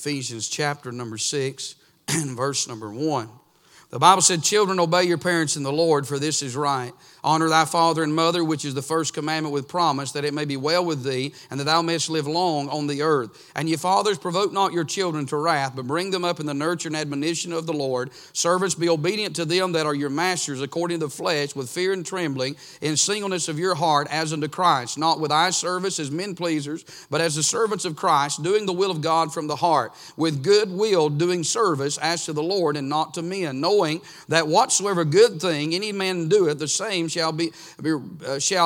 Ephesians chapter number 6 and verse number 1. The Bible said, "Children, obey your parents in the Lord, for this is right. Honor thy father and mother, which is the first commandment with promise, that it may be well with thee, and that thou mayest live long on the earth. And ye fathers, provoke not your children to wrath, but bring them up in the nurture and admonition of the Lord. Servants, be obedient to them that are your masters, according to the flesh, with fear and trembling, in singleness of your heart, as unto Christ, not with eye service as men-pleasers, but as the servants of Christ, doing the will of God from the heart, with good will doing service as to the Lord and not to men, knowing that whatsoever good thing any man doeth, the same shall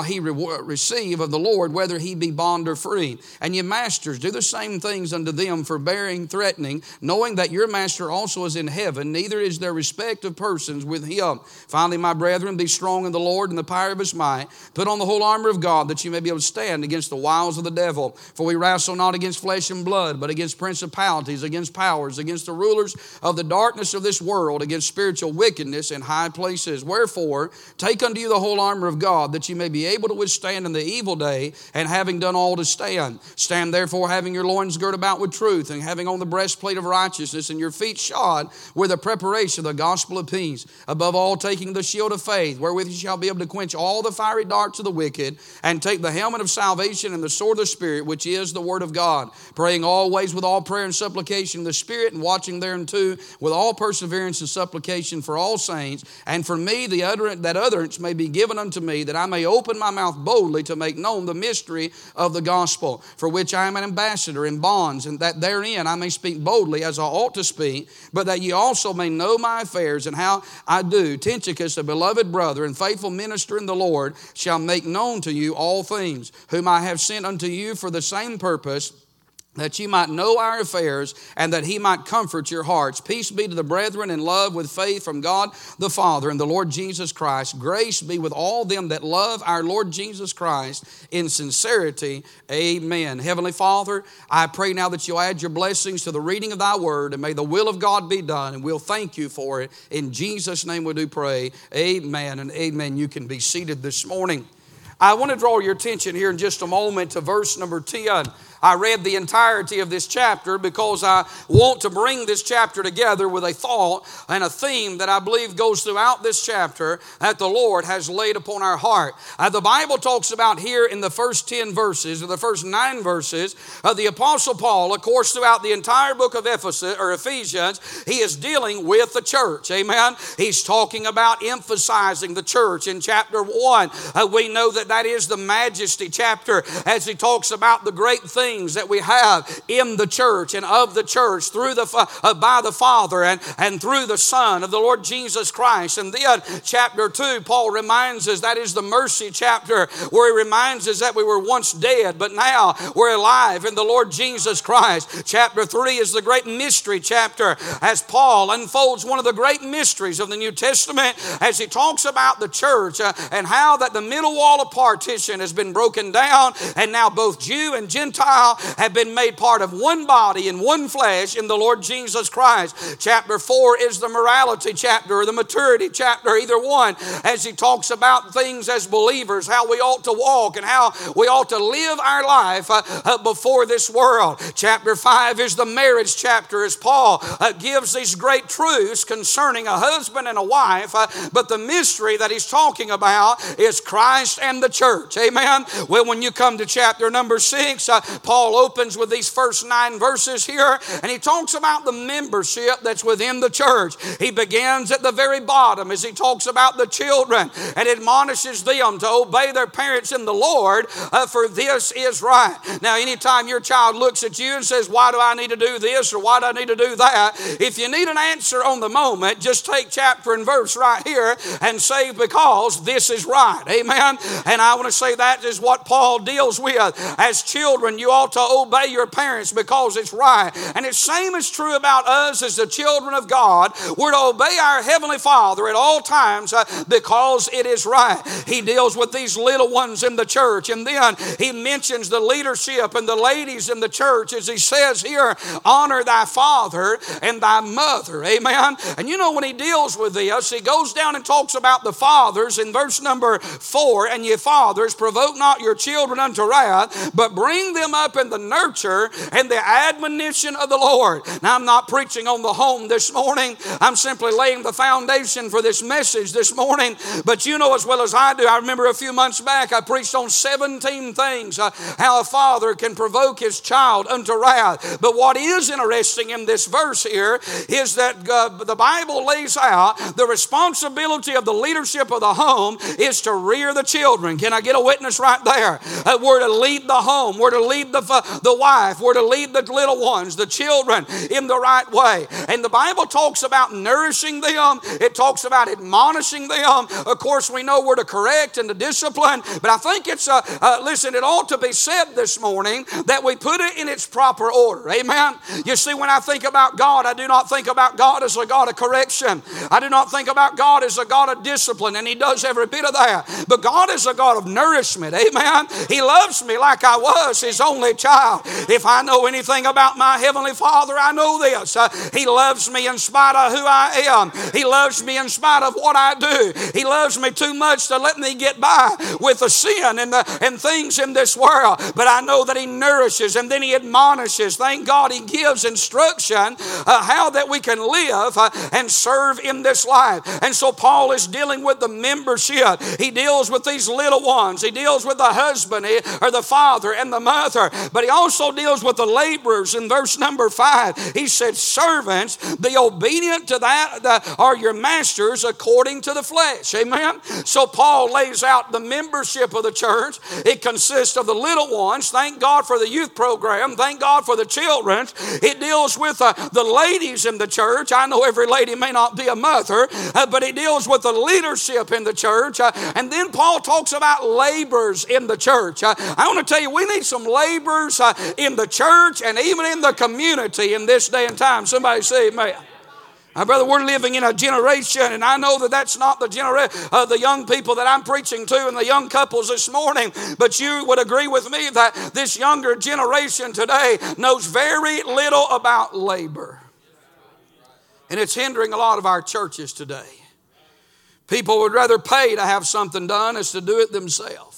he receive of the Lord, whether he be bond or free. And ye masters, do the same things unto them, forbearing, threatening, knowing that your master also is in heaven, neither is there respect of persons with him. Finally, my brethren, be strong in the Lord and the power of his might. Put on the whole armor of God, that ye may be able to stand against the wiles of the devil. For we wrestle not against flesh and blood, but against principalities, against powers, against the rulers of the darkness of this world, against spiritual wickedness in high places. Wherefore, take unto you the whole armor of God, that ye may be able to withstand in the evil day, and having done all to stand. Stand therefore, having your loins girt about with truth, and having on the breastplate of righteousness, and your feet shod with the preparation of the gospel of peace. Above all, taking the shield of faith, wherewith ye shall be able to quench all the fiery darts of the wicked, and take the helmet of salvation and the sword of the Spirit, which is the word of God, praying always with all prayer and supplication in the Spirit, and watching thereunto with all perseverance and supplication for all saints, and for me the utterance, that utterance may be given unto me, that I may open my mouth boldly to make known the mystery of the gospel, for which I am an ambassador in bonds, and that therein I may speak boldly as I ought to speak, but that ye also may know my affairs and how I do. Tychicus, a beloved brother and faithful minister in the Lord, shall make known to you all things, whom I have sent unto you for the same purpose, that ye might know our affairs, and that he might comfort your hearts. Peace be to the brethren, and love with faith from God the Father and the Lord Jesus Christ. Grace be with all them that love our Lord Jesus Christ in sincerity. Amen." Heavenly Father, I pray now that you'll add your blessings to the reading of thy word, and may the will of God be done, and we'll thank you for it. In Jesus' name we do pray. Amen and amen. You can be seated this morning. I want to draw your attention here in just a moment to verse number 10. I read the entirety of this chapter because I want to bring this chapter together with a thought and a theme that I believe goes throughout this chapter that the Lord has laid upon our heart. The Bible talks about here in the first 10 verses, or the first 9 verses, of the Apostle Paul. Of course, throughout the entire book of Ephesians, he is dealing with the church. Amen. He's talking about emphasizing the church in chapter 1. We know that is the majesty chapter, as he talks about the great things that we have in the church and of the church through by the Father and through the Son of the Lord Jesus Christ. And then chapter 2, Paul reminds us, that is the mercy chapter, where he reminds us that we were once dead, but now we're alive in the Lord Jesus Christ. Chapter 3 is the great mystery chapter, as Paul unfolds one of the great mysteries of the New Testament, as he talks about the church and how that the middle wall of partition has been broken down, and now both Jew and Gentile have been made part of one body and one flesh in the Lord Jesus Christ. Chapter 4 is the morality chapter, or the maturity chapter, either one, as he talks about things as believers, how we ought to walk and how we ought to live our life before this world. Chapter 5 is the marriage chapter, as Paul gives these great truths concerning a husband and a wife, but the mystery that he's talking about is Christ and the church. Amen? Well, when you come to chapter number 6, Paul opens with these first 9 verses here, and he talks about the membership that's within the church. He begins at the very bottom as he talks about the children and admonishes them to obey their parents in the Lord, for this is right. Now, anytime your child looks at you and says, "Why do I need to do this?" or "Why do I need to do that?" if you need an answer on the moment, just take chapter and verse right here and say, "Because this is right." Amen? And I want to say that is what Paul deals with. As children, you ought to obey your parents because it's right. And the same is true about us as the children of God. We're to obey our Heavenly Father at all times because it is right. He deals with these little ones in the church, and then he mentions the leadership and the ladies in the church, as he says here, "Honor thy father and thy mother." Amen. And you know, when he deals with this, he goes down and talks about the fathers in verse number 4, "And ye fathers, provoke not your children unto wrath, but bring them up up in the nurture and the admonition of the Lord. Now, I'm not preaching on the home this morning. I'm simply laying the foundation for this message this morning. But you know as well as I do, I remember a few months back I preached on 17 things, how a father can provoke his child unto wrath. But what is interesting in this verse here is that the Bible lays out the responsibility of the leadership of the home is to rear the children. Can I get a witness right there? We're to lead the home. We're to lead the wife. We're to lead the little ones, the children, in the right way. And the Bible talks about nourishing them. It talks about admonishing them. Of course, we know we're to correct and to discipline. But I think it's, listen, it ought to be said this morning that we put it in its proper order. Amen? You see, when I think about God, I do not think about God as a God of correction. I do not think about God as a God of discipline, and He does every bit of that. But God is a God of nourishment. Amen? He loves me like I was His only child. If I know anything about my Heavenly Father, I know this. He loves me in spite of who I am. He loves me in spite of what I do. He loves me too much to let me get by with the sin and things in this world. But I know that He nourishes and then He admonishes. Thank God He gives instruction how that we can live and serve in this life. And so Paul is dealing with the membership. He deals with these little ones. He deals with the husband or the father and the mother. But he also deals with the laborers in verse number 5. He said, servants, be obedient to that are your masters according to the flesh. Amen? So Paul lays out the membership of the church. It consists of the little ones. Thank God for the youth program. Thank God for the children. It deals with the ladies in the church. I know every lady may not be a mother, but it deals with the leadership in the church. And then Paul talks about laborers in the church. I want to tell you, we need some laborers in the church and even in the community in this day and time. Somebody say amen. Brother, we're living in a generation, and I know that that's not the the young people that I'm preaching to and the young couples this morning, but you would agree with me that this younger generation today knows very little about labor. And it's hindering a lot of our churches today. People would rather pay to have something done as to do it themselves.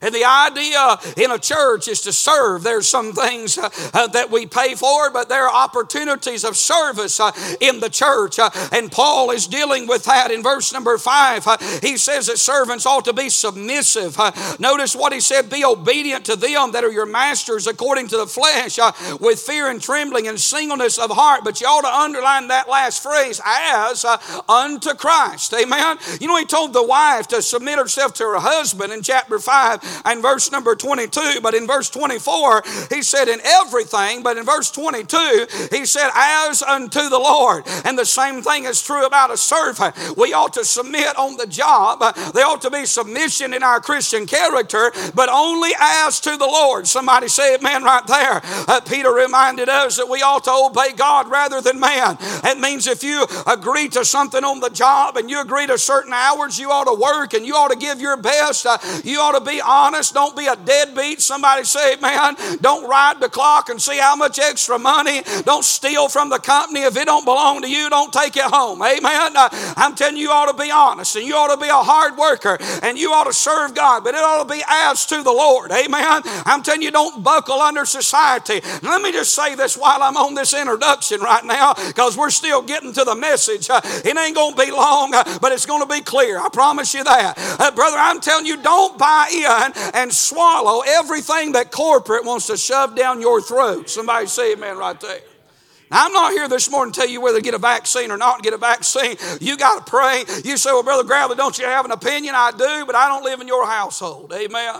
And the idea in a church is to serve. There's some things that we pay for, but there are opportunities of service in the church. And Paul is dealing with that in verse number 5. He says that servants ought to be submissive. Notice what he said, be obedient to them that are your masters according to the flesh, with fear and trembling and singleness of heart. But you ought to underline that last phrase, as unto Christ. Amen? You know, he told the wife to submit herself to her husband in chapter 5. And verse number 22, but in verse 24, he said in everything, but in verse 22, he said as unto the Lord. And the same thing is true about a servant. We ought to submit on the job. There ought to be submission in our Christian character, but only as to the Lord. Somebody say amen right there. Peter reminded us that we ought to obey God rather than man. It means if you agree to something on the job and you agree to certain hours, you ought to work and you ought to give your best. You ought to be honest, don't be a deadbeat. Somebody say amen. Don't ride the clock and see how much extra money. Don't steal from the company. If it don't belong to you, don't take it home. Amen. I'm telling you, you ought to be honest and you ought to be a hard worker and you ought to serve God, but it ought to be as to the Lord. Amen. I'm telling you, don't buckle under society. And let me just say this while I'm on this introduction right now, because we're still getting to the message. It ain't going to be long, but it's going to be clear. I promise you that. Brother, I'm telling you, don't buy in and swallow everything that corporate wants to shove down your throat. Somebody say amen right there. Now, I'm not here this morning to tell you whether to get a vaccine or not get a vaccine. You got to pray. You say, well, Brother Gravely, don't you have an opinion? I do, but I don't live in your household. Amen.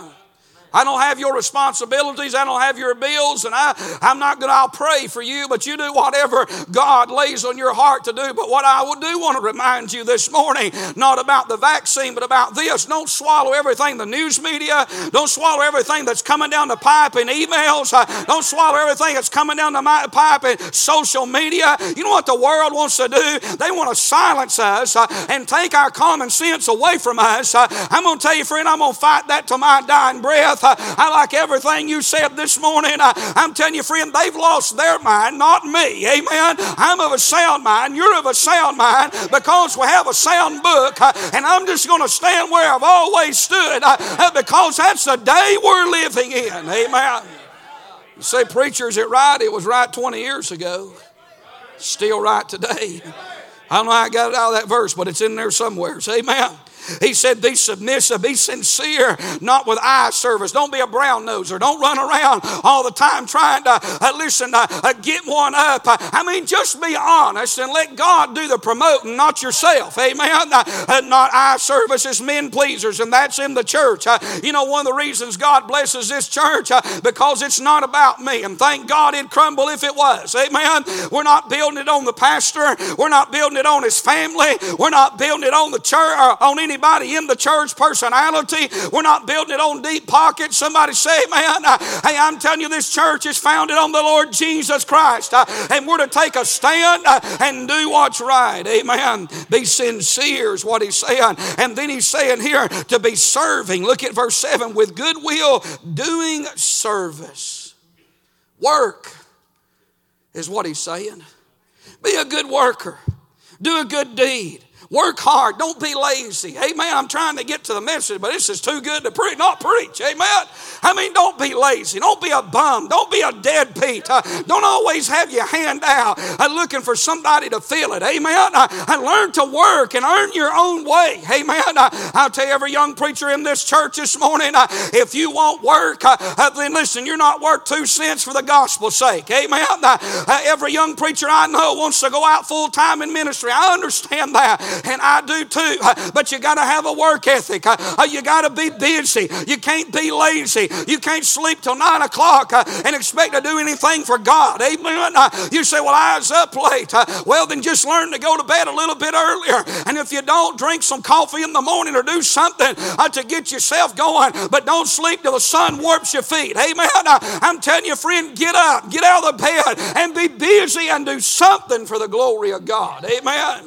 I don't have your responsibilities. I don't have your bills. And I'm not going to, I'll pray for you, but you do whatever God lays on your heart to do. But what I do want to remind you this morning, not about the vaccine, but about this. Don't swallow everything the news media. Don't swallow everything that's coming down the pipe in emails. Don't swallow everything that's coming down the pipe in social media. You know what the world wants to do? They want to silence us and take our common sense away from us. I'm going to tell you, friend, I'm going to fight that till my dying breath. I like everything you said this morning. I'm telling you, friend, they've lost their mind, not me. Amen. I'm of a sound mind. You're of a sound mind because we have a sound book. And I'm just going to stand where I've always stood because that's the day we're living in. Amen. You say, preacher, is it right? It was right 20 years ago. Still right today. I don't know how I got it out of that verse, but it's in there somewhere. Amen. He said, be submissive, be sincere, not with eye service. Don't be a brown noser. Don't run around all the time trying to, get one up. Just be honest and let God do the promoting, not yourself. Amen. Not eye service, it's men pleasers, and that's in the church. One of the reasons God blesses this church, because it's not about me, and thank God it'd crumble if it was. Amen. We're not building it on the pastor. We're not building it on his family. We're not building it on the church, or on anybody in the church personality. We're not building it on deep pockets. Somebody say, man, I'm telling you, this church is founded on the Lord Jesus Christ, and we're to take a stand and do what's right. Amen. Be sincere is what he's saying. And then he's saying here to be serving. Look at verse 7. With goodwill, doing service. Work is what he's saying. Be a good worker. Do a good deed. Work hard. Don't be lazy. Amen. I'm trying to get to the message, but this is too good to preach. Amen. Don't be lazy. Don't be a bum. Don't be a deadbeat. Don't always have your hand out looking for somebody to fill it. Amen. Learn to work and earn your own way. Amen. I'll tell every young preacher in this church this morning, if you won't work, then listen, you're not worth 2 cents for the gospel's sake. Amen. Every young preacher I know wants to go out full time in ministry. I understand that. And I do too, but you got to have a work ethic. You got to be busy. You can't be lazy. You can't sleep till 9 o'clock and expect to do anything for God. Amen. You say, well, I was up late. Well, then just learn to go to bed a little bit earlier. And if you don't, drink some coffee in the morning or do something to get yourself going, but don't sleep till the sun warps your feet. Amen. I'm telling you, friend, get up, get out of the bed, and be busy and do something for the glory of God. Amen.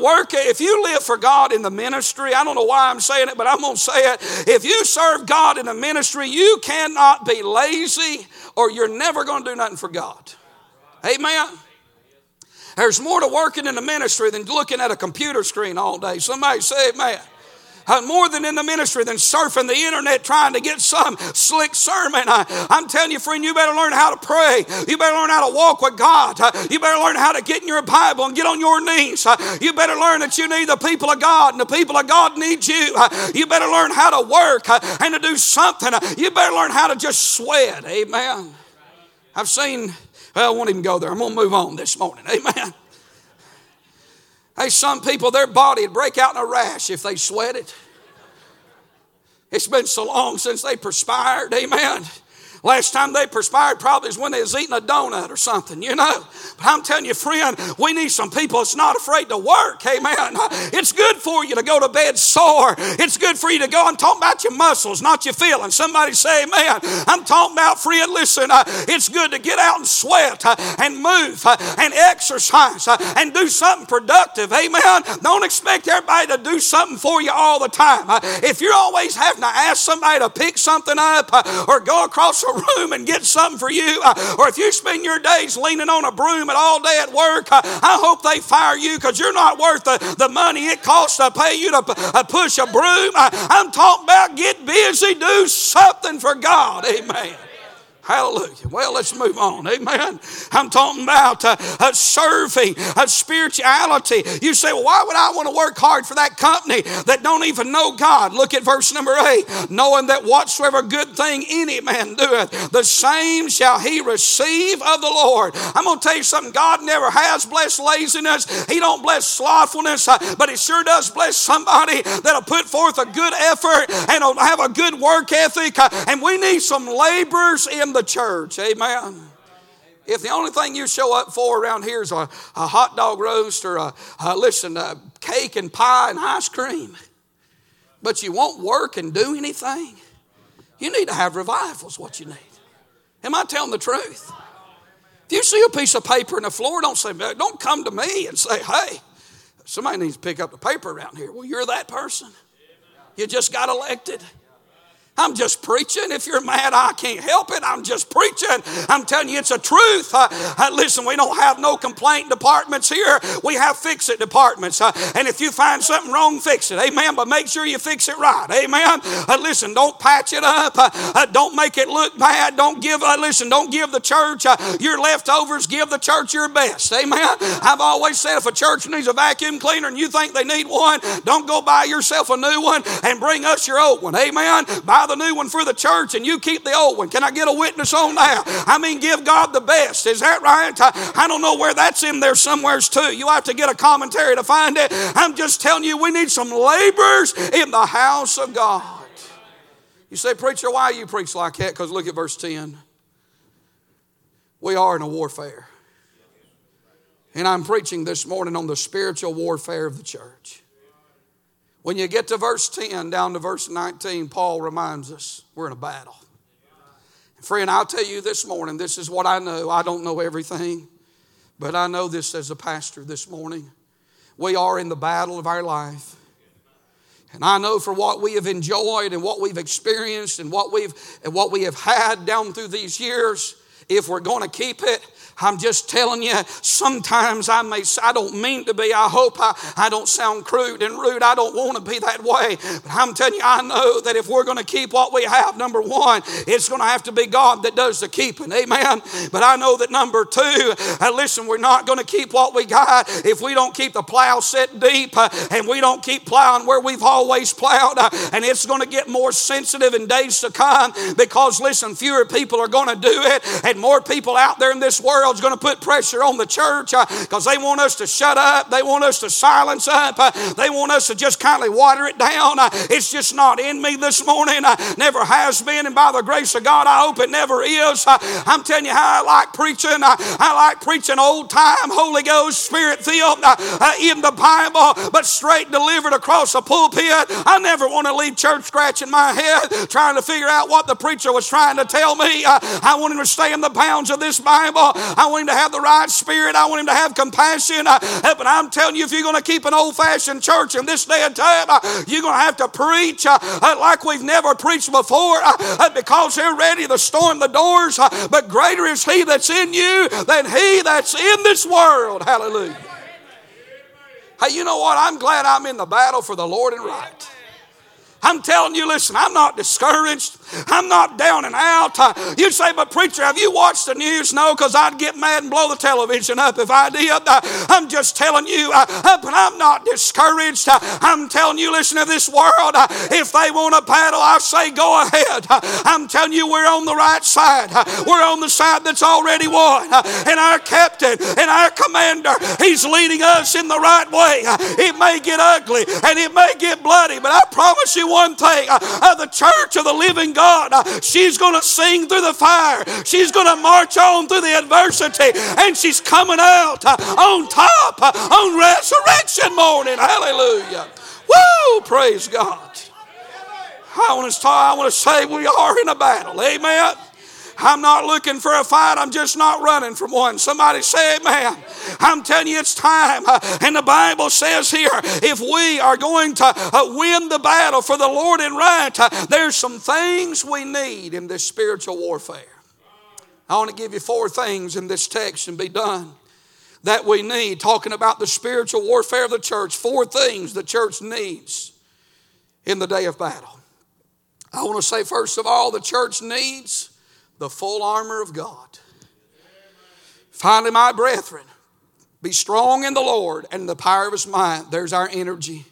Work, if you live for God in the ministry, I don't know why I'm saying it, but I'm going to say it. If you serve God in the ministry, you cannot be lazy or you're never going to do nothing for God. Amen. There's more to working in the ministry than looking at a computer screen all day. Somebody say amen. More than in the ministry than surfing the internet trying to get some slick sermon. I'm telling you, friend, you better learn how to pray. You better learn how to walk with God. You better learn how to get in your Bible and get on your knees. You better learn that you need the people of God and the people of God need you. You better learn how to work and to do something. You better learn how to just sweat. Amen. I've seen, well, I won't even go there. I'm going to move on this morning. Amen. Hey, some people, their body would break out in a rash if they sweat it. It's been so long since they perspired, amen. Last time they perspired probably is when they was eating a donut or something, But I'm telling you, friend, we need some people that's not afraid to work, amen. It's good for you to go to bed sore. It's good for you to go. I'm talking about your muscles, not your feelings. Somebody say amen. I'm talking about, friend, listen, it's good to get out and sweat and move and exercise and do something productive, amen. Don't expect everybody to do something for you all the time. If you're always having to ask somebody to pick something up or go across the room and get something for you, or if you spend your days leaning on a broom and all day at work, I hope they fire you because you're not worth the money it costs to pay you to push a broom. I'm talking about get busy, do something for God. Amen. Hallelujah. Well, let's move on. Amen. I'm talking about serving, spirituality. You say, well, why would I want to work hard for that company that don't even know God? Look at verse number 8. Knowing that whatsoever good thing any man doeth, the same shall he receive of the Lord. I'm going to tell you something. God never has blessed laziness. He don't bless slothfulness, but he sure does bless somebody that'll put forth a good effort and will have a good work ethic. And we need some laborers in the church, amen. If the only thing you show up for around here is a hot dog roast or a cake and pie and ice cream, but you won't work and do anything, you need to have revivals. What you need. Am I telling the truth? If you see a piece of paper in the floor, don't come to me and say, hey, somebody needs to pick up the paper around here. Well, you're that person. You just got elected. I'm just preaching. If you're mad, I can't help it. I'm just preaching. I'm telling you, it's a truth. Listen, we don't have no complaint departments here. We have fix-it departments. And if you find something wrong, fix it. Amen. But make sure you fix it right. Amen. Listen, don't patch it up. Don't make it look bad. Don't give, listen, don't give the church your leftovers. Give the church your best. Amen. I've always said if a church needs a vacuum cleaner and you think they need one, don't go buy yourself a new one and bring us your old one. Amen. Buy the new one for the church and you keep the old one. Can I get a witness on that? I mean, give God the best. Is that right? I don't know where that's in there somewheres too. You'll have to get a commentary to find it. I'm just telling you, we need some laborers in the house of God. You say, preacher, why you preach like that? Because look at verse 10. We are in a warfare. And I'm preaching this morning on the spiritual warfare of the church. When you get to verse 10 down to verse 19, Paul reminds us we're in a battle. Friend, I'll tell you this morning, this is what I know. I don't know everything, but I know this as a pastor this morning. We are in the battle of our life. And I know for what we have enjoyed and what we've experienced and what we have had down through these years, if we're going to keep it, I'm just telling you, sometimes I don't mean to be, I hope I don't sound crude and rude. I don't want to be that way. But I'm telling you, I know that if we're going to keep what we have, number one, it's going to have to be God that does the keeping. Amen. But I know that number two, listen, we're not going to keep what we got if we don't keep the plow set deep and we don't keep plowing where we've always plowed. And it's going to get more sensitive in days to come because, listen, fewer people are going to do it and more people out there in this world is going to put pressure on the church because they want us to shut up. They want us to silence up. They want us to just kindly water it down. It's just not in me this morning. Never has been, and by the grace of God, I hope it never is. I'm telling you how I like preaching. I like preaching old time, Holy Ghost, Spirit-filled in the Bible, but straight delivered across the pulpit. I never want to leave church scratching my head trying to figure out what the preacher was trying to tell me. I want him to stay in the bounds of this Bible. I want him to have the right spirit. I want him to have compassion. But I'm telling you, if you're going to keep an old-fashioned church in this day and time, you're going to have to preach like we've never preached before because they're ready to storm the doors. But greater is he that's in you than he that's in this world. Hallelujah. Hey, you know what? I'm glad I'm in the battle for the Lord and right. I'm telling you, listen, I'm not discouraged. I'm not down and out. You say, but preacher, have you watched the news? No, because I'd get mad and blow the television up if I did. I'm just telling you, but I'm not discouraged. I'm telling you, listen to this world. If they want to paddle, I say go ahead. I'm telling you, we're on the right side. We're on the side that's already won. And our captain and our commander, he's leading us in the right way. It may get ugly and it may get bloody, but I promise you one thing. The church of the living God, she's going to sing through the fire. She's going to march on through the adversity. And she's coming out on top on resurrection morning. Hallelujah. Woo! Praise God. I want to say we are in a battle. Amen. I'm not looking for a fight. I'm just not running from one. Somebody say amen. I'm telling you, it's time. And the Bible says here, if we are going to win the battle for the Lord and right, there's some things we need in this spiritual warfare. I want to give you four things in this text and be done that we need. Talking about the spiritual warfare of the church, four things the church needs in the day of battle. I want to say, first of all, the church needs the full armor of God. Finally, my brethren, be strong in the Lord and in the power of his might. There's our energy.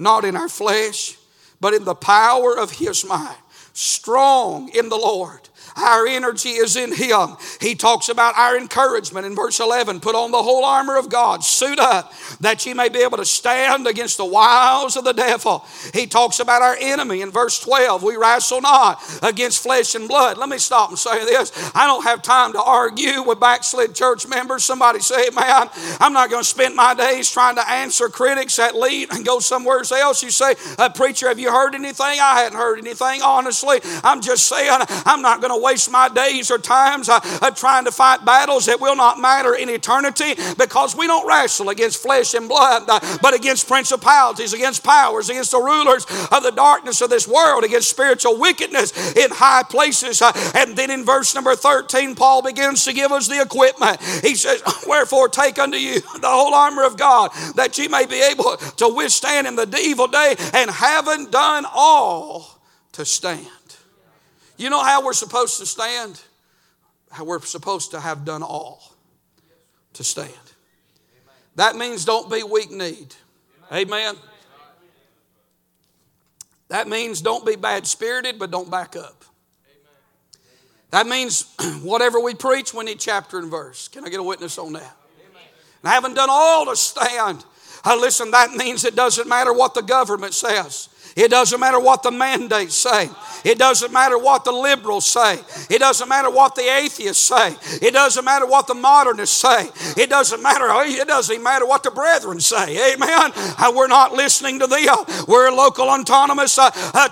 Not in our flesh, but in the power of his might. Strong in the Lord. Our energy is in him. He talks about our encouragement in verse 11. Put on the whole armor of God. Suit up that ye may be able to stand against the wiles of the devil. He talks about our enemy in verse 12. We wrestle not against flesh and blood. Let me stop and say this. I don't have time to argue with backslid church members. Somebody say, man, I'm not going to spend my days trying to answer critics that lead and go somewhere else. You say, preacher, have you heard anything? I hadn't heard anything, honestly. I'm just saying I'm not going to waste my days or times trying to fight battles that will not matter in eternity, because we don't wrestle against flesh and blood, but against principalities, against powers, against the rulers of the darkness of this world, against spiritual wickedness in high places. And then in verse number 13, Paul begins to give us the equipment. He says, wherefore take unto you the whole armor of God, that ye may be able to withstand in the evil day, and having done all to stand. You know how we're supposed to stand? How we're supposed to have done all to stand. That means don't be weak-kneed. Amen. That means don't be bad-spirited, but don't back up. That means whatever we preach, we need chapter and verse. Can I get a witness on that? And having done all to stand, listen, that means it doesn't matter what the government says. It doesn't matter what the mandates say. It doesn't matter what the liberals say. It doesn't matter what the atheists say. It doesn't matter what the modernists say. It doesn't matter what the brethren say. Amen. We're not listening to them. We're a local autonomous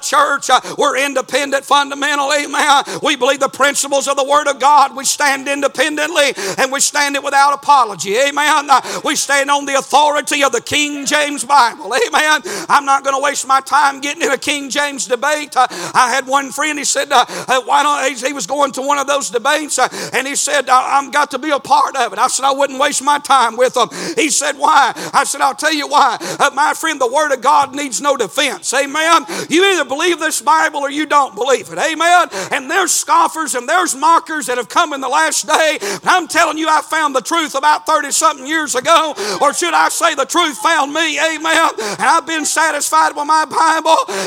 church. We're independent fundamental. Amen. We believe the principles of the Word of God. We stand independently, and we stand it without apology. Amen. We stand on the authority of the King James Bible. Amen. I'm not going to waste my time getting in a King James debate. I had one friend, he said, why don't, he was going to one of those debates, and he said, I've got to be a part of it. I said, I wouldn't waste my time with them. He said, why? I said, I'll tell you why. My friend, the Word of God needs no defense. Amen. You either believe this Bible or you don't believe it. Amen. And there's scoffers and there's mockers that have come in the last day. I'm telling you, I found the truth about 30 something years ago, or should I say the truth found me. Amen. And I've been satisfied with my Bible.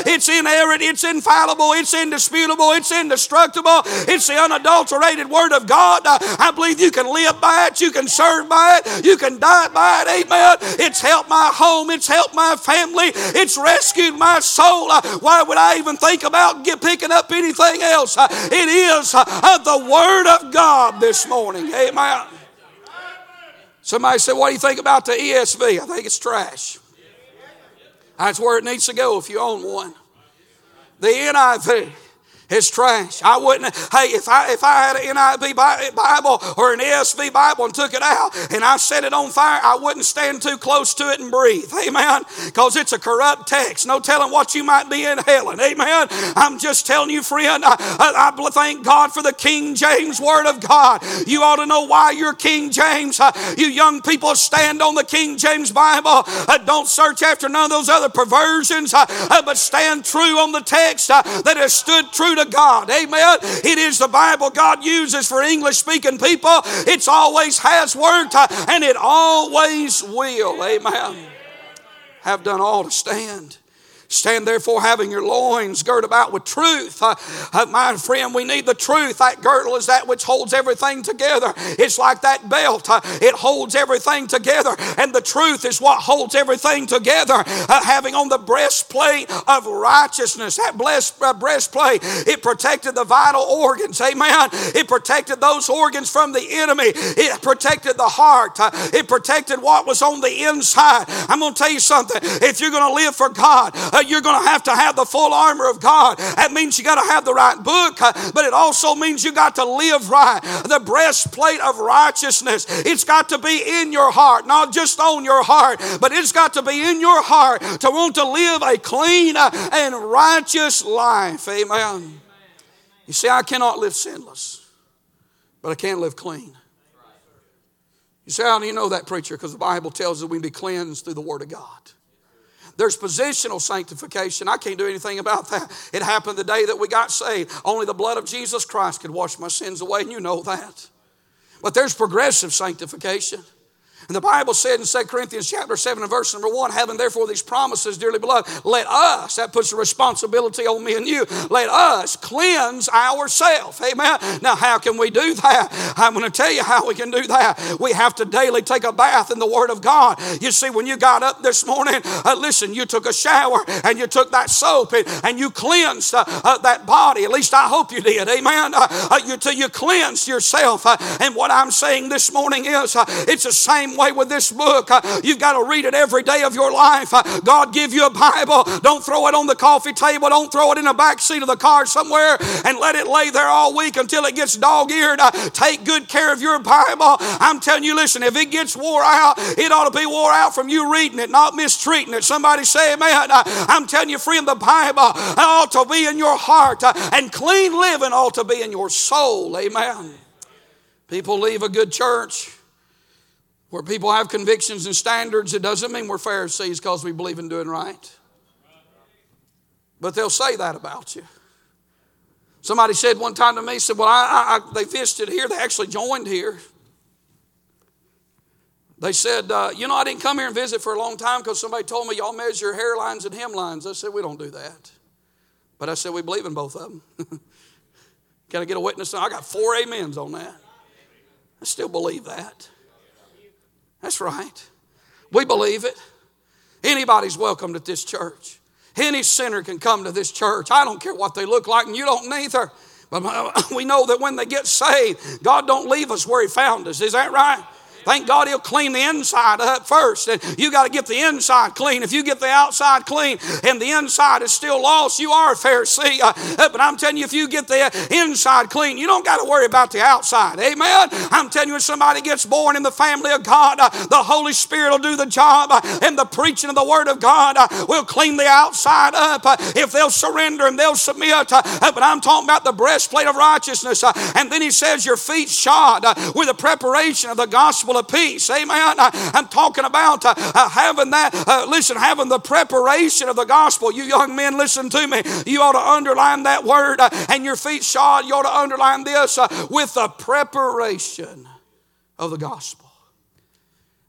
It's inerrant, it's infallible, it's indisputable, it's indestructible, it's the unadulterated Word of God. I believe you can live by it, you can serve by it, you can die by it. Amen. It's helped my home, it's helped my family, it's rescued my soul. Why would I even think about picking up anything else? It is the Word of God this morning. Amen. Somebody said, what do you think about the ESV? I think it's trash. That's where it needs to go if you own one. The NIV is trash. I wouldn't, hey, if I had an NIV Bible or an ESV Bible and took it out and I set it on fire, I wouldn't stand too close to it and breathe. Amen. Because it's a corrupt text. No telling what you might be inhaling. Amen. I'm just telling you, friend, I thank God for the King James Word of God. You ought to know why you're King James. You young people, stand on the King James Bible. Don't search after none of those other perversions, but stand true on the text that has stood true to God. Amen. It is the Bible God uses for English speaking people. It's always has worked and it always will. Amen. Have done all to stand. Stand therefore having your loins girt about with truth. My friend, we need the truth. That girdle is that which holds everything together. It's like that belt. It holds everything together. And the truth is what holds everything together. Having on the breastplate of righteousness. That breastplate, it protected the vital organs. Amen. It protected those organs from the enemy. It protected the heart. It protected what was on the inside. I'm going to tell you something. If you're going to live for God, you're going to have the full armor of God. That means you got to have the right book, but it also means you got to live right. The breastplate of righteousness, it's got to be in your heart, not just on your heart, but it's got to be in your heart to want to live a clean and righteous life. Amen. You see, I cannot live sinless, but I can live clean. You say, how do you know that, preacher? Because the Bible tells us that we can be cleansed through the Word of God. There's positional sanctification. I can't do anything about that. It happened the day that we got saved. Only the blood of Jesus Christ could wash my sins away, and you know that. But there's progressive sanctification. And the Bible said in 2 Corinthians chapter 7 and verse number 1, having therefore these promises, dearly beloved, let us, that puts a responsibility on me and you, let us cleanse ourselves. Amen. Now, how can we do that? I'm going to tell you how we can do that. We have to daily take a bath in the Word of God. You see, when you got up this morning, listen, you took a shower and you took that soap and you cleansed that body. At least I hope you did. Amen. You cleansed yourself. And what I'm saying this morning is it's the same way with this book. You've got to read it every day of your life. God give you a Bible. Don't throw it on the coffee table. Don't throw it in the back seat of the car somewhere and let it lay there all week until it gets dog-eared. Take good care of your Bible. I'm telling you, listen, if it gets wore out, it ought to be wore out from you reading it, not mistreating it. Somebody say amen. I'm telling you, friend, the Bible ought to be in your heart, and clean living ought to be in your soul. Amen. People leave a good church where people have convictions and standards. It doesn't mean we're Pharisees because we believe in doing right. But they'll say that about you. Somebody said one time to me, said, well, they visited here. They actually joined here. They said, I didn't come here and visit for a long time because somebody told me y'all measure hairlines and hemlines. I said, we don't do that. But I said, we believe in both of them. Can I get a witness? I got 4 amens on that. I still believe that. That's right. We believe it. Anybody's welcome at this church. Any sinner can come to this church. I don't care what they look like, and you don't neither. But we know that when they get saved, God don't leave us where He found us. Is that right? Thank God He'll clean the inside up first. And you got to get the inside clean. If you get the outside clean and the inside is still lost, you are a Pharisee. But I'm telling you, if you get the inside clean, you don't got to worry about the outside. Amen? I'm telling you, if somebody gets born in the family of God, the Holy Spirit will do the job. And the preaching of the Word of God will clean the outside up. If they'll surrender and they'll submit. But I'm talking about the breastplate of righteousness. And then He says, your feet shod with the preparation of the gospel of peace. Amen. I'm talking about having that, having the preparation of the gospel. You young men, listen to me. You ought to underline that word, and your feet shod. You ought to underline this, with the preparation of the gospel.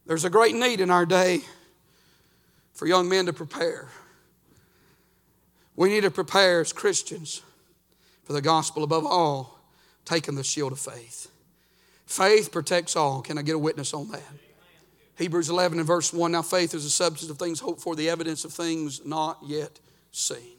There's a great need in our day for young men to prepare. We need to prepare as Christians for the gospel, above all, taking the shield of faith. Faith protects all. Can I get a witness on that? Amen. Hebrews 11 and verse 1. Now faith is the substance of things hoped for, the evidence of things not yet seen.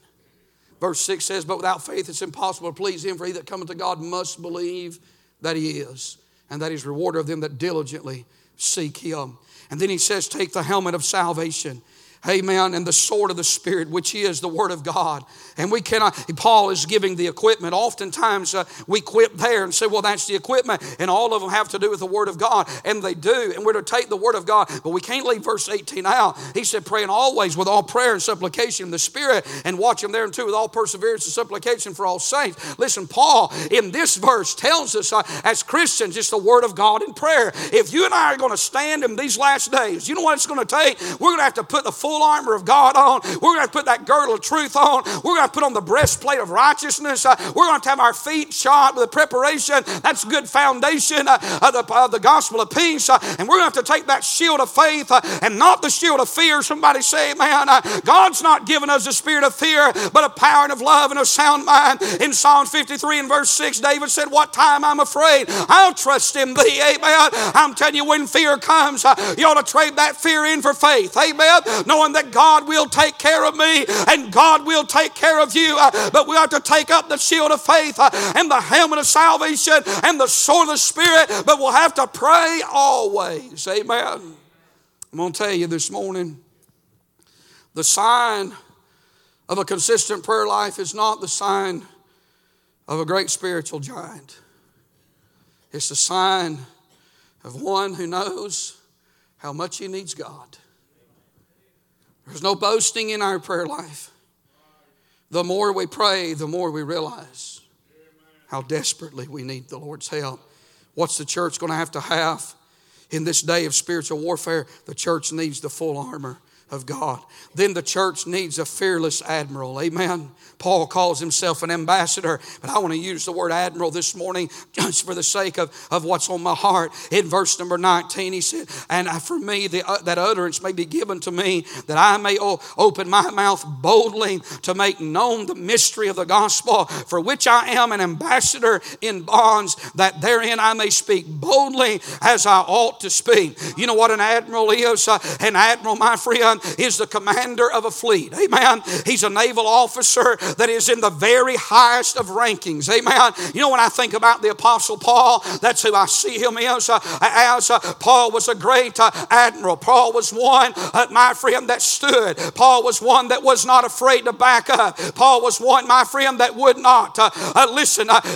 Verse 6 says, but without faith it's impossible to please Him, for he that cometh to God must believe that He is, and that He is rewarder of them that diligently seek Him. And then He says, take the helmet of salvation. Amen. And the sword of the Spirit, which is the Word of God. And we cannot, Paul is giving the equipment. Oftentimes we quip there and say, well, that's the equipment. And all of them have to do with the Word of God. And they do. And we're to take the Word of God. But we can't leave verse 18 out. He said, praying always with all prayer and supplication in the Spirit. And watch Him there too with all perseverance and supplication for all saints. Listen, Paul in this verse tells us as Christians, it's the Word of God in prayer. If you and I are going to stand in these last days, you know what it's going to take? We're going to have to put the full armor of God on. We're going to put that girdle of truth on. We're going to put on the breastplate of righteousness. We're going to have our feet shod with the preparation. That's good foundation of the gospel of peace. And we're going to have to take that shield of faith and not the shield of fear. Somebody say amen. God's not giving us a spirit of fear, but a power and of love and a sound mind. In Psalm 53 and verse 6, David said, what time I'm afraid, I'll trust in Thee. Amen. I'm telling you, when fear comes, you ought to trade that fear in for faith. Amen. Knowing that God will take care of me and God will take care of you. But we have to take up the shield of faith and the helmet of salvation and the sword of the Spirit. But we'll have to pray always. Amen. I'm going to tell you this morning, the sign of a consistent prayer life is not the sign of a great spiritual giant. It's the sign of one who knows how much he needs God. There's no boasting in our prayer life. The more we pray, the more we realize how desperately we need the Lord's help. What's the church going to have to have in this day of spiritual warfare? The church needs the full armor of God. Then the church needs a fearless admiral. Amen. Paul calls himself an ambassador, but I want to use the word admiral this morning just for the sake of what's on my heart. In verse number 19, he said, and for me, that utterance may be given to me, that I may open my mouth boldly to make known the mystery of the gospel, for which I am an ambassador in bonds, that therein I may speak boldly as I ought to speak. You know what an admiral is? An admiral, my friend, is the commander of a fleet. Amen. He's a naval officer that is in the very highest of rankings. Amen. You know, when I think about the Apostle Paul, that's who I see him as. Paul was a great admiral. Paul was one, my friend, that stood. Paul was one that was not afraid to back up. Paul was one, my friend, that would not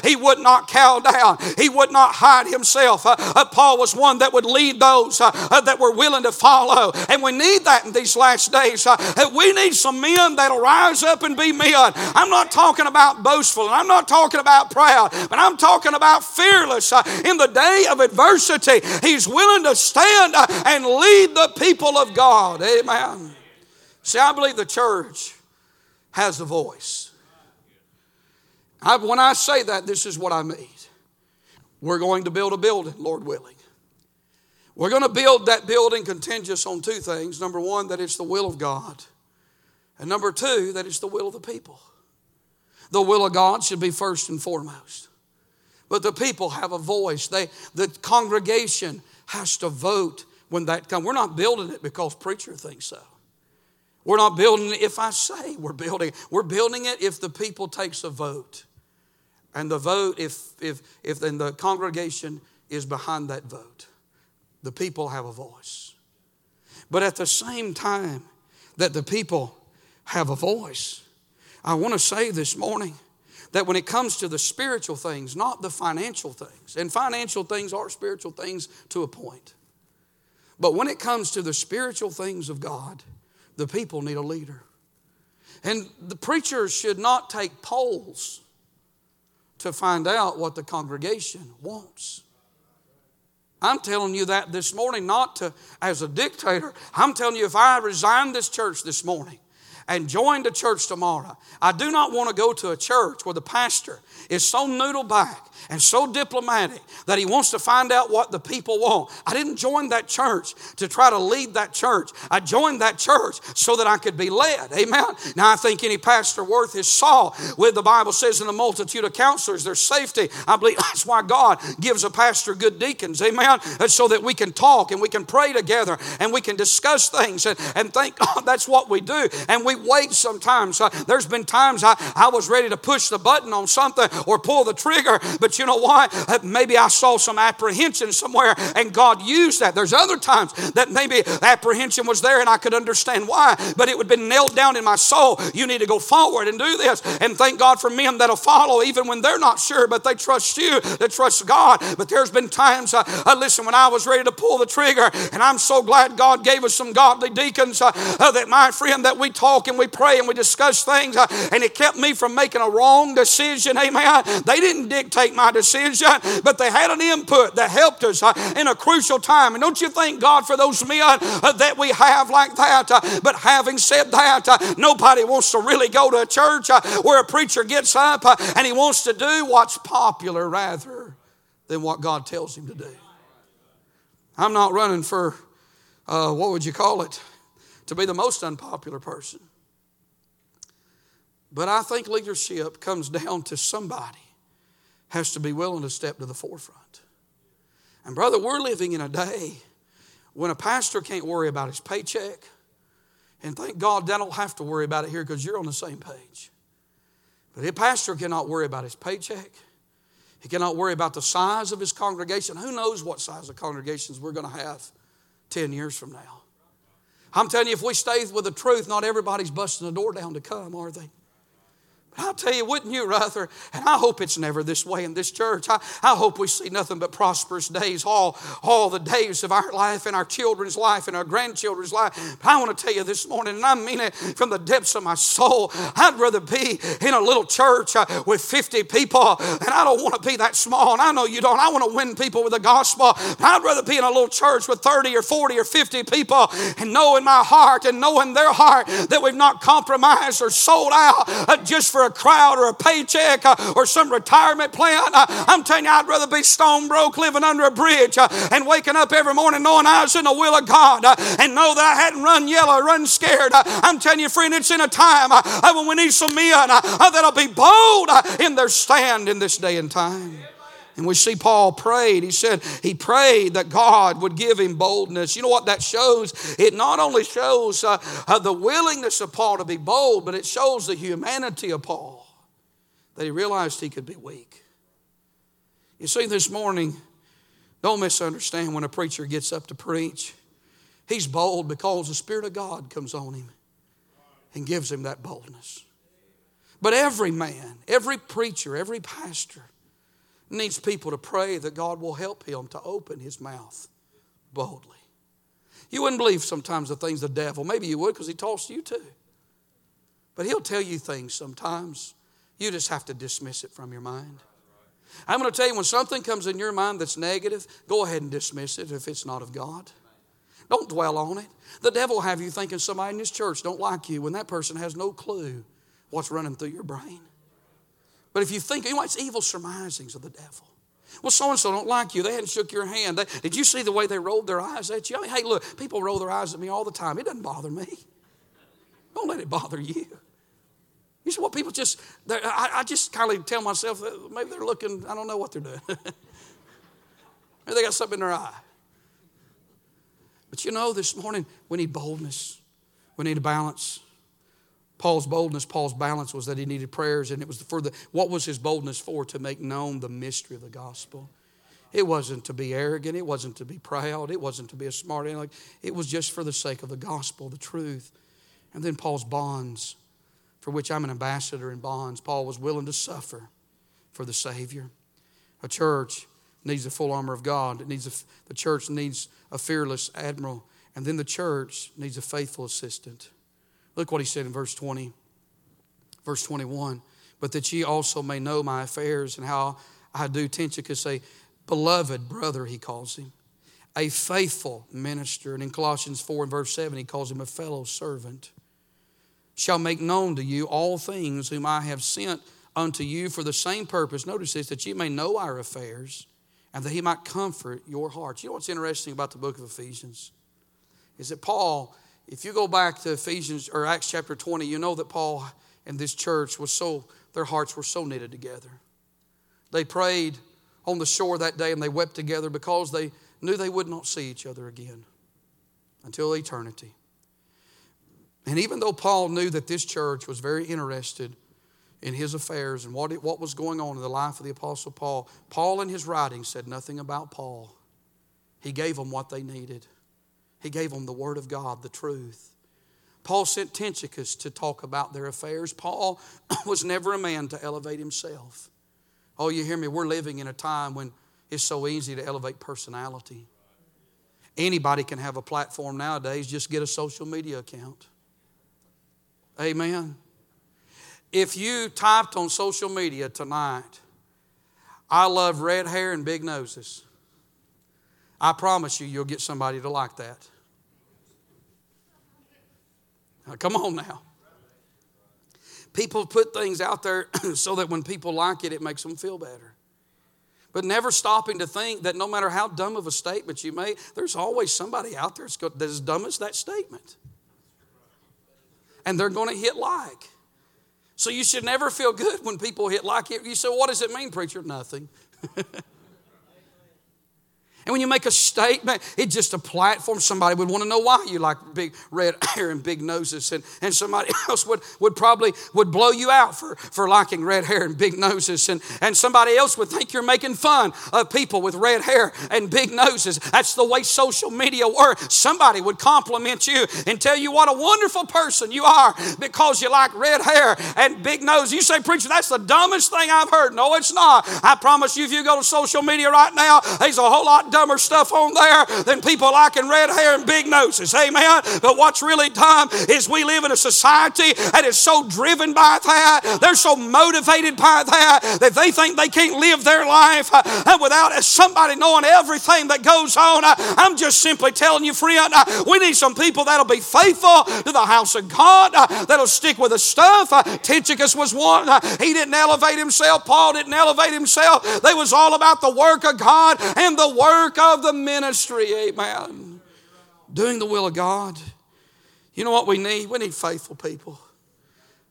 he would not cow down. He would not hide himself. Paul was one that would lead those that were willing to follow. And we need that in these last days. We need some men that'll rise up and be men. I'm not talking about boastful, and I'm not talking about proud, but I'm talking about fearless. In the day of adversity, he's willing to stand and lead the people of God. Amen. See, I believe the church has a voice. When I say that, this is what I mean. We're going to build a building, Lord willing. We're going to build that building contingent on two things. Number one, that it's the will of God. And number two, that it's the will of the people. The will of God should be first and foremost. But the people have a voice. The congregation has to vote when that comes. We're not building it because preacher thinks so. We're not building it if I say we're building it. We're building it if the people takes a vote. And the vote, if then the congregation is behind that vote. The people have a voice. But at the same time that the people have a voice, I want to say this morning that when it comes to the spiritual things, not the financial things, and financial things are spiritual things to a point. But when it comes to the spiritual things of God, the people need a leader. And the preachers should not take polls to find out what the congregation wants. I'm telling you that this morning, not to as a dictator. I'm telling you, if I resigned this church this morning and joined a church tomorrow, I do not want to go to a church where the pastor is so noodle back and so diplomatic that he wants to find out what the people want. I didn't join that church to try to lead that church. I joined that church so that I could be led. Amen. Now, I think any pastor worth his salt, with the Bible says in the multitude of counselors, there's safety. I believe that's why God gives a pastor good deacons. Amen. And so that we can talk and we can pray together and we can discuss things and thank God that's what we do. And we wait sometimes. There's been times I was ready to push the button on something or pull the trigger, but you know why? Maybe I saw some apprehension somewhere and God used that. There's other times that maybe apprehension was there and I could understand why, but it would have been nailed down in my soul. You need to go forward and do this. And thank God for men that'll follow even when they're not sure, but they trust you, they trust God. But there's been times, listen, when I was ready to pull the trigger, and I'm so glad God gave us some godly deacons that, my friend, that we talk and we pray and we discuss things, and it kept me from making a wrong decision. Amen. They didn't dictate my decision, but they had an input that helped us in a crucial time. And don't you thank God for those men that we have like that? But having said that, nobody wants to really go to a church where a preacher gets up and he wants to do what's popular rather than what God tells him to do. I'm not running for, what would you call it, to be the most unpopular person. But I think leadership comes down to somebody has to be willing to step to the forefront. And brother, we're living in a day when a pastor can't worry about his paycheck. And thank God they don't have to worry about it here because you're on the same page. But a pastor cannot worry about his paycheck. He cannot worry about the size of his congregation. Who knows what size of congregations we're going to have 10 years from now. I'm telling you, if we stay with the truth, not everybody's busting the door down to come, are they? I'll tell you, wouldn't you rather, and I hope it's never this way in this church. I hope we see nothing but prosperous days all the days of our life and our children's life and our grandchildren's life. But I want to tell you this morning, and I mean it from the depths of my soul, I'd rather be in a little church with 50 people, and I don't want to be that small, and I know you don't. I want to win people with the gospel. But I'd rather be in a little church with 30 or 40 or 50 people and know in my heart and know in their heart that we've not compromised or sold out just for a crowd or a paycheck or some retirement plan. I'm telling you, I'd rather be stone broke living under a bridge and waking up every morning knowing I was in the will of God and know that I hadn't run yellow, run scared. I'm telling you, friend, it's in a time when we need some men that'll be bold in their stand in this day and time. And we see Paul prayed. He said he prayed that God would give him boldness. You know what that shows? It not only shows the willingness of Paul to be bold, but it shows the humanity of Paul, that he realized he could be weak. You see, this morning, don't misunderstand when a preacher gets up to preach. He's bold because the Spirit of God comes on him and gives him that boldness. But every man, every preacher, every pastor needs people to pray that God will help him to open his mouth boldly. You wouldn't believe sometimes the things of the devil. Maybe you would, because he talks to you too. But he'll tell you things sometimes. You just have to dismiss it from your mind. I'm going to tell you, when something comes in your mind that's negative, go ahead and dismiss it if it's not of God. Don't dwell on it. The devil will have you thinking somebody in this church don't like you when that person has no clue what's running through your brain. But if you think, you know, it's evil surmisings of the devil. Well, so-and-so don't like you. They hadn't shook your hand. Did you see the way they rolled their eyes at you? I mean, hey, look, people roll their eyes at me all the time. It doesn't bother me. Don't let it bother you. You see what people just, I just kind of tell myself that maybe they're looking, I don't know what they're doing. Maybe they got something in their eye. But you know, this morning, we need boldness. We need a balance. Paul's boldness, Paul's balance was that he needed prayers, and it was for the, what was his boldness for? To make known the mystery of the gospel. It wasn't to be arrogant. It wasn't to be proud. It wasn't to be a smart aleck. It was just for the sake of the gospel, the truth. And then Paul's bonds, for which I'm an ambassador in bonds. Paul was willing to suffer for the Savior. A church needs the full armor of God. It needs the church needs a fearless admiral. And then the church needs a faithful assistant. Look what he said in verse 20, verse 21. But that ye also may know my affairs and how I do Tychicus, a beloved brother, he calls him, a faithful minister. And in Colossians 4 and verse 7, he calls him a fellow servant. Shall make known to you all things whom I have sent unto you for the same purpose. Notice this, that ye may know our affairs, and that he might comfort your hearts. You know what's interesting about the book of Ephesians? Is that Paul, if you go back to Ephesians or Acts chapter 20, you know that Paul and this church was so, their hearts were so knitted together. They prayed on the shore that day and they wept together because they knew they would not see each other again until eternity. And even though Paul knew that this church was very interested in his affairs and what was going on in the life of the Apostle Paul, Paul in his writings said nothing about Paul. He gave them what they needed. He gave them the Word of God, the truth. Paul sent Tychicus to talk about their affairs. Paul was never a man to elevate himself. Oh, you hear me? We're living in a time when it's so easy to elevate personality. Anybody can have a platform nowadays. Just get a social media account. Amen. If you typed on social media tonight, I love red hair and big noses, I promise you, you'll get somebody to like that. Now, come on now. People put things out there so that when people like it, it makes them feel better. But never stopping to think that no matter how dumb of a statement you made, there's always somebody out there that's as dumb as that statement. And they're going to hit like. So you should never feel good when people hit like it. You say, what does it mean, preacher? Nothing. And when you make a statement, it's just a platform. Somebody would want to know why you like big red hair and big noses. And somebody else would probably blow you out for liking red hair and big noses. And somebody else would think you're making fun of people with red hair and big noses. That's the way social media works. Somebody would compliment you and tell you what a wonderful person you are because you like red hair and big noses. You say, preacher, that's the dumbest thing I've heard. No, it's not. I promise you, if you go to social media right now, there's a whole lot dumber stuff on there than people liking red hair and big noses. Amen. But what's really dumb is we live in a society that is so driven by that, they're so motivated by that they think they can't live their life without somebody knowing everything that goes on. I'm just simply telling you, friend, we need some people that'll be faithful to the house of God, that'll stick with the stuff. Tychicus was one. He didn't elevate himself. Paul didn't elevate himself. They was all about the work of God and the word of the ministry, amen. Doing the will of God. You know what we need? We need faithful people.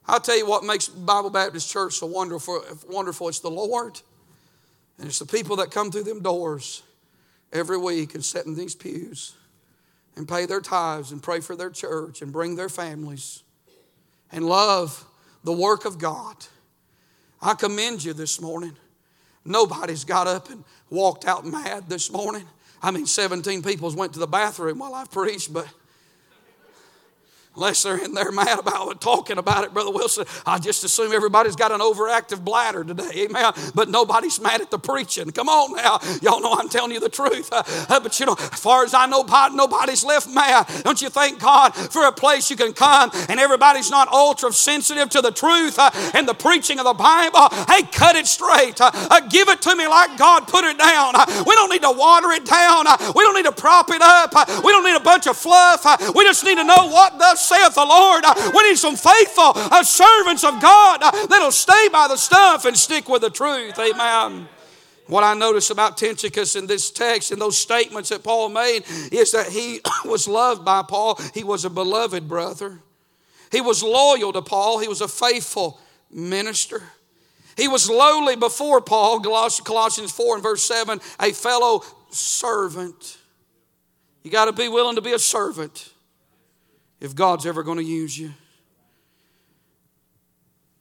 I'll tell you what makes Bible Baptist Church so wonderful. It's the Lord And it's the people that come through them doors every week and sit in these pews and pay their tithes and pray for their church and bring their families and love the work of God. I commend you this morning. Nobody's got up and walked out mad this morning. I mean, 17 people went to the bathroom while I preached, but unless they're in there mad about it, talking about it, Brother Wilson, I just assume everybody's got an overactive bladder today, amen? But nobody's mad at the preaching. Come on now. Y'all know I'm telling you the truth. But you know, as far as I know, nobody's left mad. Don't you thank God for a place you can come and everybody's not ultra-sensitive to the truth and the preaching of the Bible? Hey, cut it straight. Give it to me like God put it down. We don't need to water it down. We don't need to prop it up. We don't need a bunch of fluff. We just need to know what thus saith the Lord. We need some faithful servants of God that'll stay by the stuff and stick with the truth. Amen. What I notice about Tychicus in this text and those statements that Paul made is that he was loved by Paul. He was a beloved brother. He was loyal to Paul. He was a faithful minister. He was lowly before Paul. Colossians 4 and verse 7, a fellow servant. You got to be willing to be a servant if God's ever going to use you.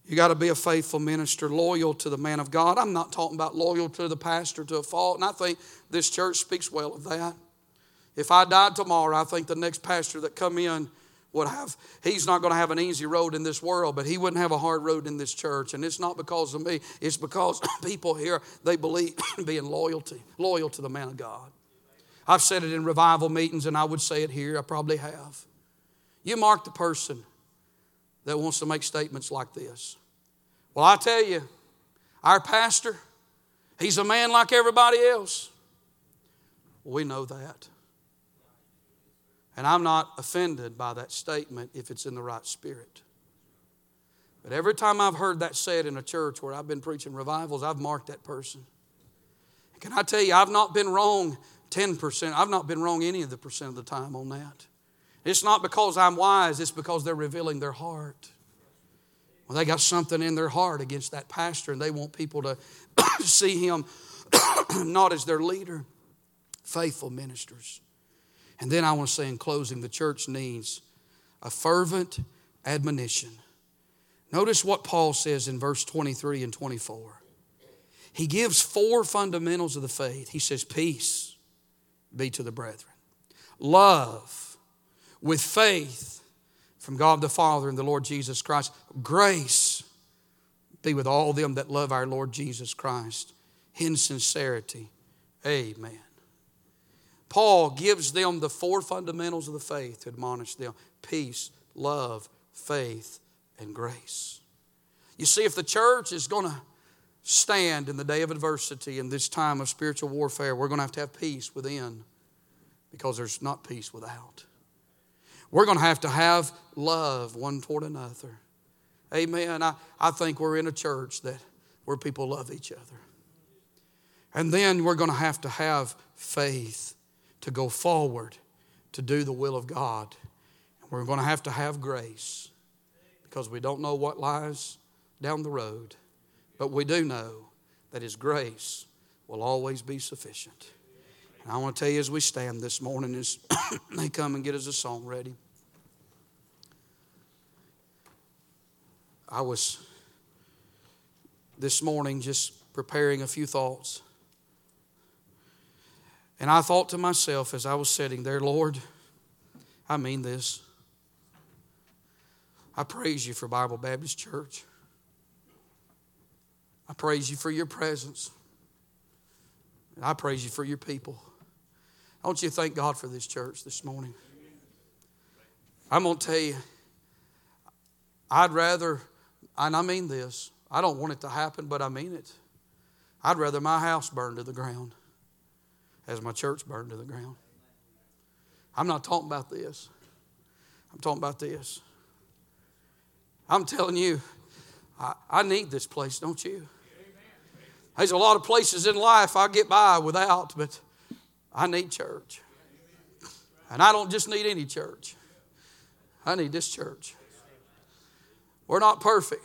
You got to be a faithful minister, loyal to the man of God. I'm not talking about loyal to the pastor to a fault, and I think this church speaks well of that. If I died tomorrow, I think the next pastor that come in would have, he's not going to have an easy road in this world, but he wouldn't have a hard road in this church. And it's not because of me. It's because people here, they believe in being loyal to the man of God. I've said it in revival meetings, and I would say it here. I probably have. You mark the person that wants to make statements like this. Well, I tell you, our pastor, he's a man like everybody else. We know that. And I'm not offended by that statement if it's in the right spirit. But every time I've heard that said in a church where I've been preaching revivals, I've marked that person. And can I tell you, I've not been wrong 10%. I've not been wrong any of the percent of the time on that. It's not because I'm wise, it's because they're revealing their heart. Well, they got something in their heart against that pastor, and they want people to see him not as their leader, faithful ministers. And then I want to say in closing, the church needs a fervent admonition. Notice what Paul says in verse 23 and 24. He gives four fundamentals of the faith. He says, peace be to the brethren. Love with faith from God the Father and the Lord Jesus Christ. Grace be with all them that love our Lord Jesus Christ in sincerity. Amen. Paul gives them the four fundamentals of the faith to admonish them. Peace, love, faith, and grace. You see, if the church is going to stand in the day of adversity, in this time of spiritual warfare, we're going to have peace within, because there's not peace without. We're going to have love one toward another. Amen. I think we're in a church that where people love each other. And then we're going to have faith to go forward to do the will of God. And we're going to have grace, because we don't know what lies down the road. But we do know that His grace will always be sufficient. And I want to tell you, as we stand this morning, as they come and get us a song ready, I was this morning just preparing a few thoughts. And I thought to myself as I was sitting there, Lord, I mean this. I praise you for Bible Baptist Church. I praise you for your presence. And I praise you for your people. Don't you thank God for this church this morning? I'm going to tell you, I'd rather, and I mean this, I don't want it to happen, but I mean it. I'd rather my house burn to the ground as my church burn to the ground. I'm not talking about this. I'm talking about this. I'm telling you, I need this place, don't you? There's a lot of places in life I get by without, but I need church. And I don't just need any church. I need this church. We're not perfect,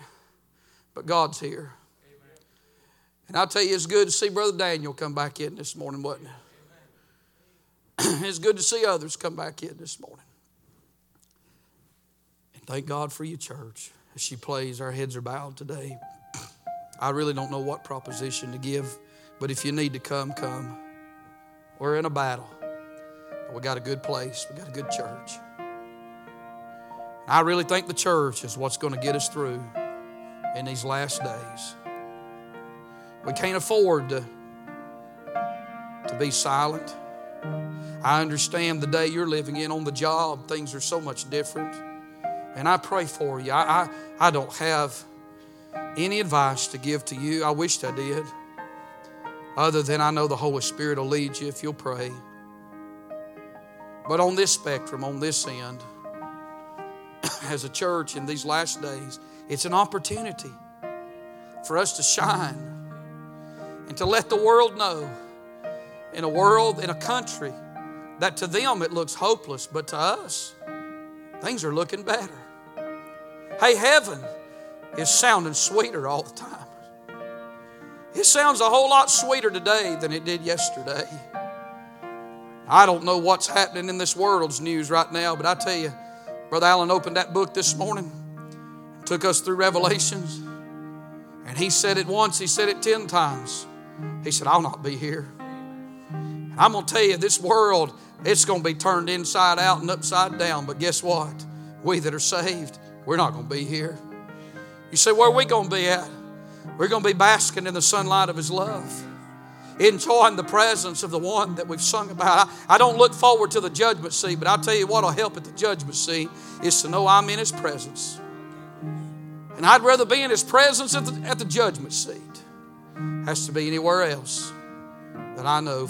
but God's here. And I'll tell you, it's good to see Brother Daniel come back in this morning, wasn't it? It's good to see others come back in this morning. And thank God for you, church. As she plays, our heads are bowed today. I really don't know what proposition to give, but if you need to come, come. We're in a battle. But we got a good place. We got a good church. And I really think the church is what's going to get us through in these last days. We can't afford to be silent. I understand the day you're living in on the job, things are so much different. And I pray for you. I don't have any advice to give to you. I wished I did. Other than I know the Holy Spirit will lead you if you'll pray. But on this spectrum, on this end, as a church in these last days, it's an opportunity for us to shine and to let the world know, in a world, in a country, that to them it looks hopeless, but to us, things are looking better. Hey, heaven is sounding sweeter all the time. It sounds a whole lot sweeter today than it did yesterday. I don't know what's happening in this world's news right now, but I tell you, Brother Allen opened that book this morning, took us through Revelations, and he said it once, he said it 10 times. He said, I'll not be here. I'm going to tell you, this world, it's going to be turned inside out and upside down. But guess what? We that are saved, we're not going to be here. You say, where are we going to be at? We're going to be basking in the sunlight of His love, enjoying the presence of the one that we've sung about. I don't look forward to the judgment seat, but I'll tell you what will help at the judgment seat is to know I'm in His presence. And I'd rather be in His presence at the judgment seat. Has to be anywhere else that I know.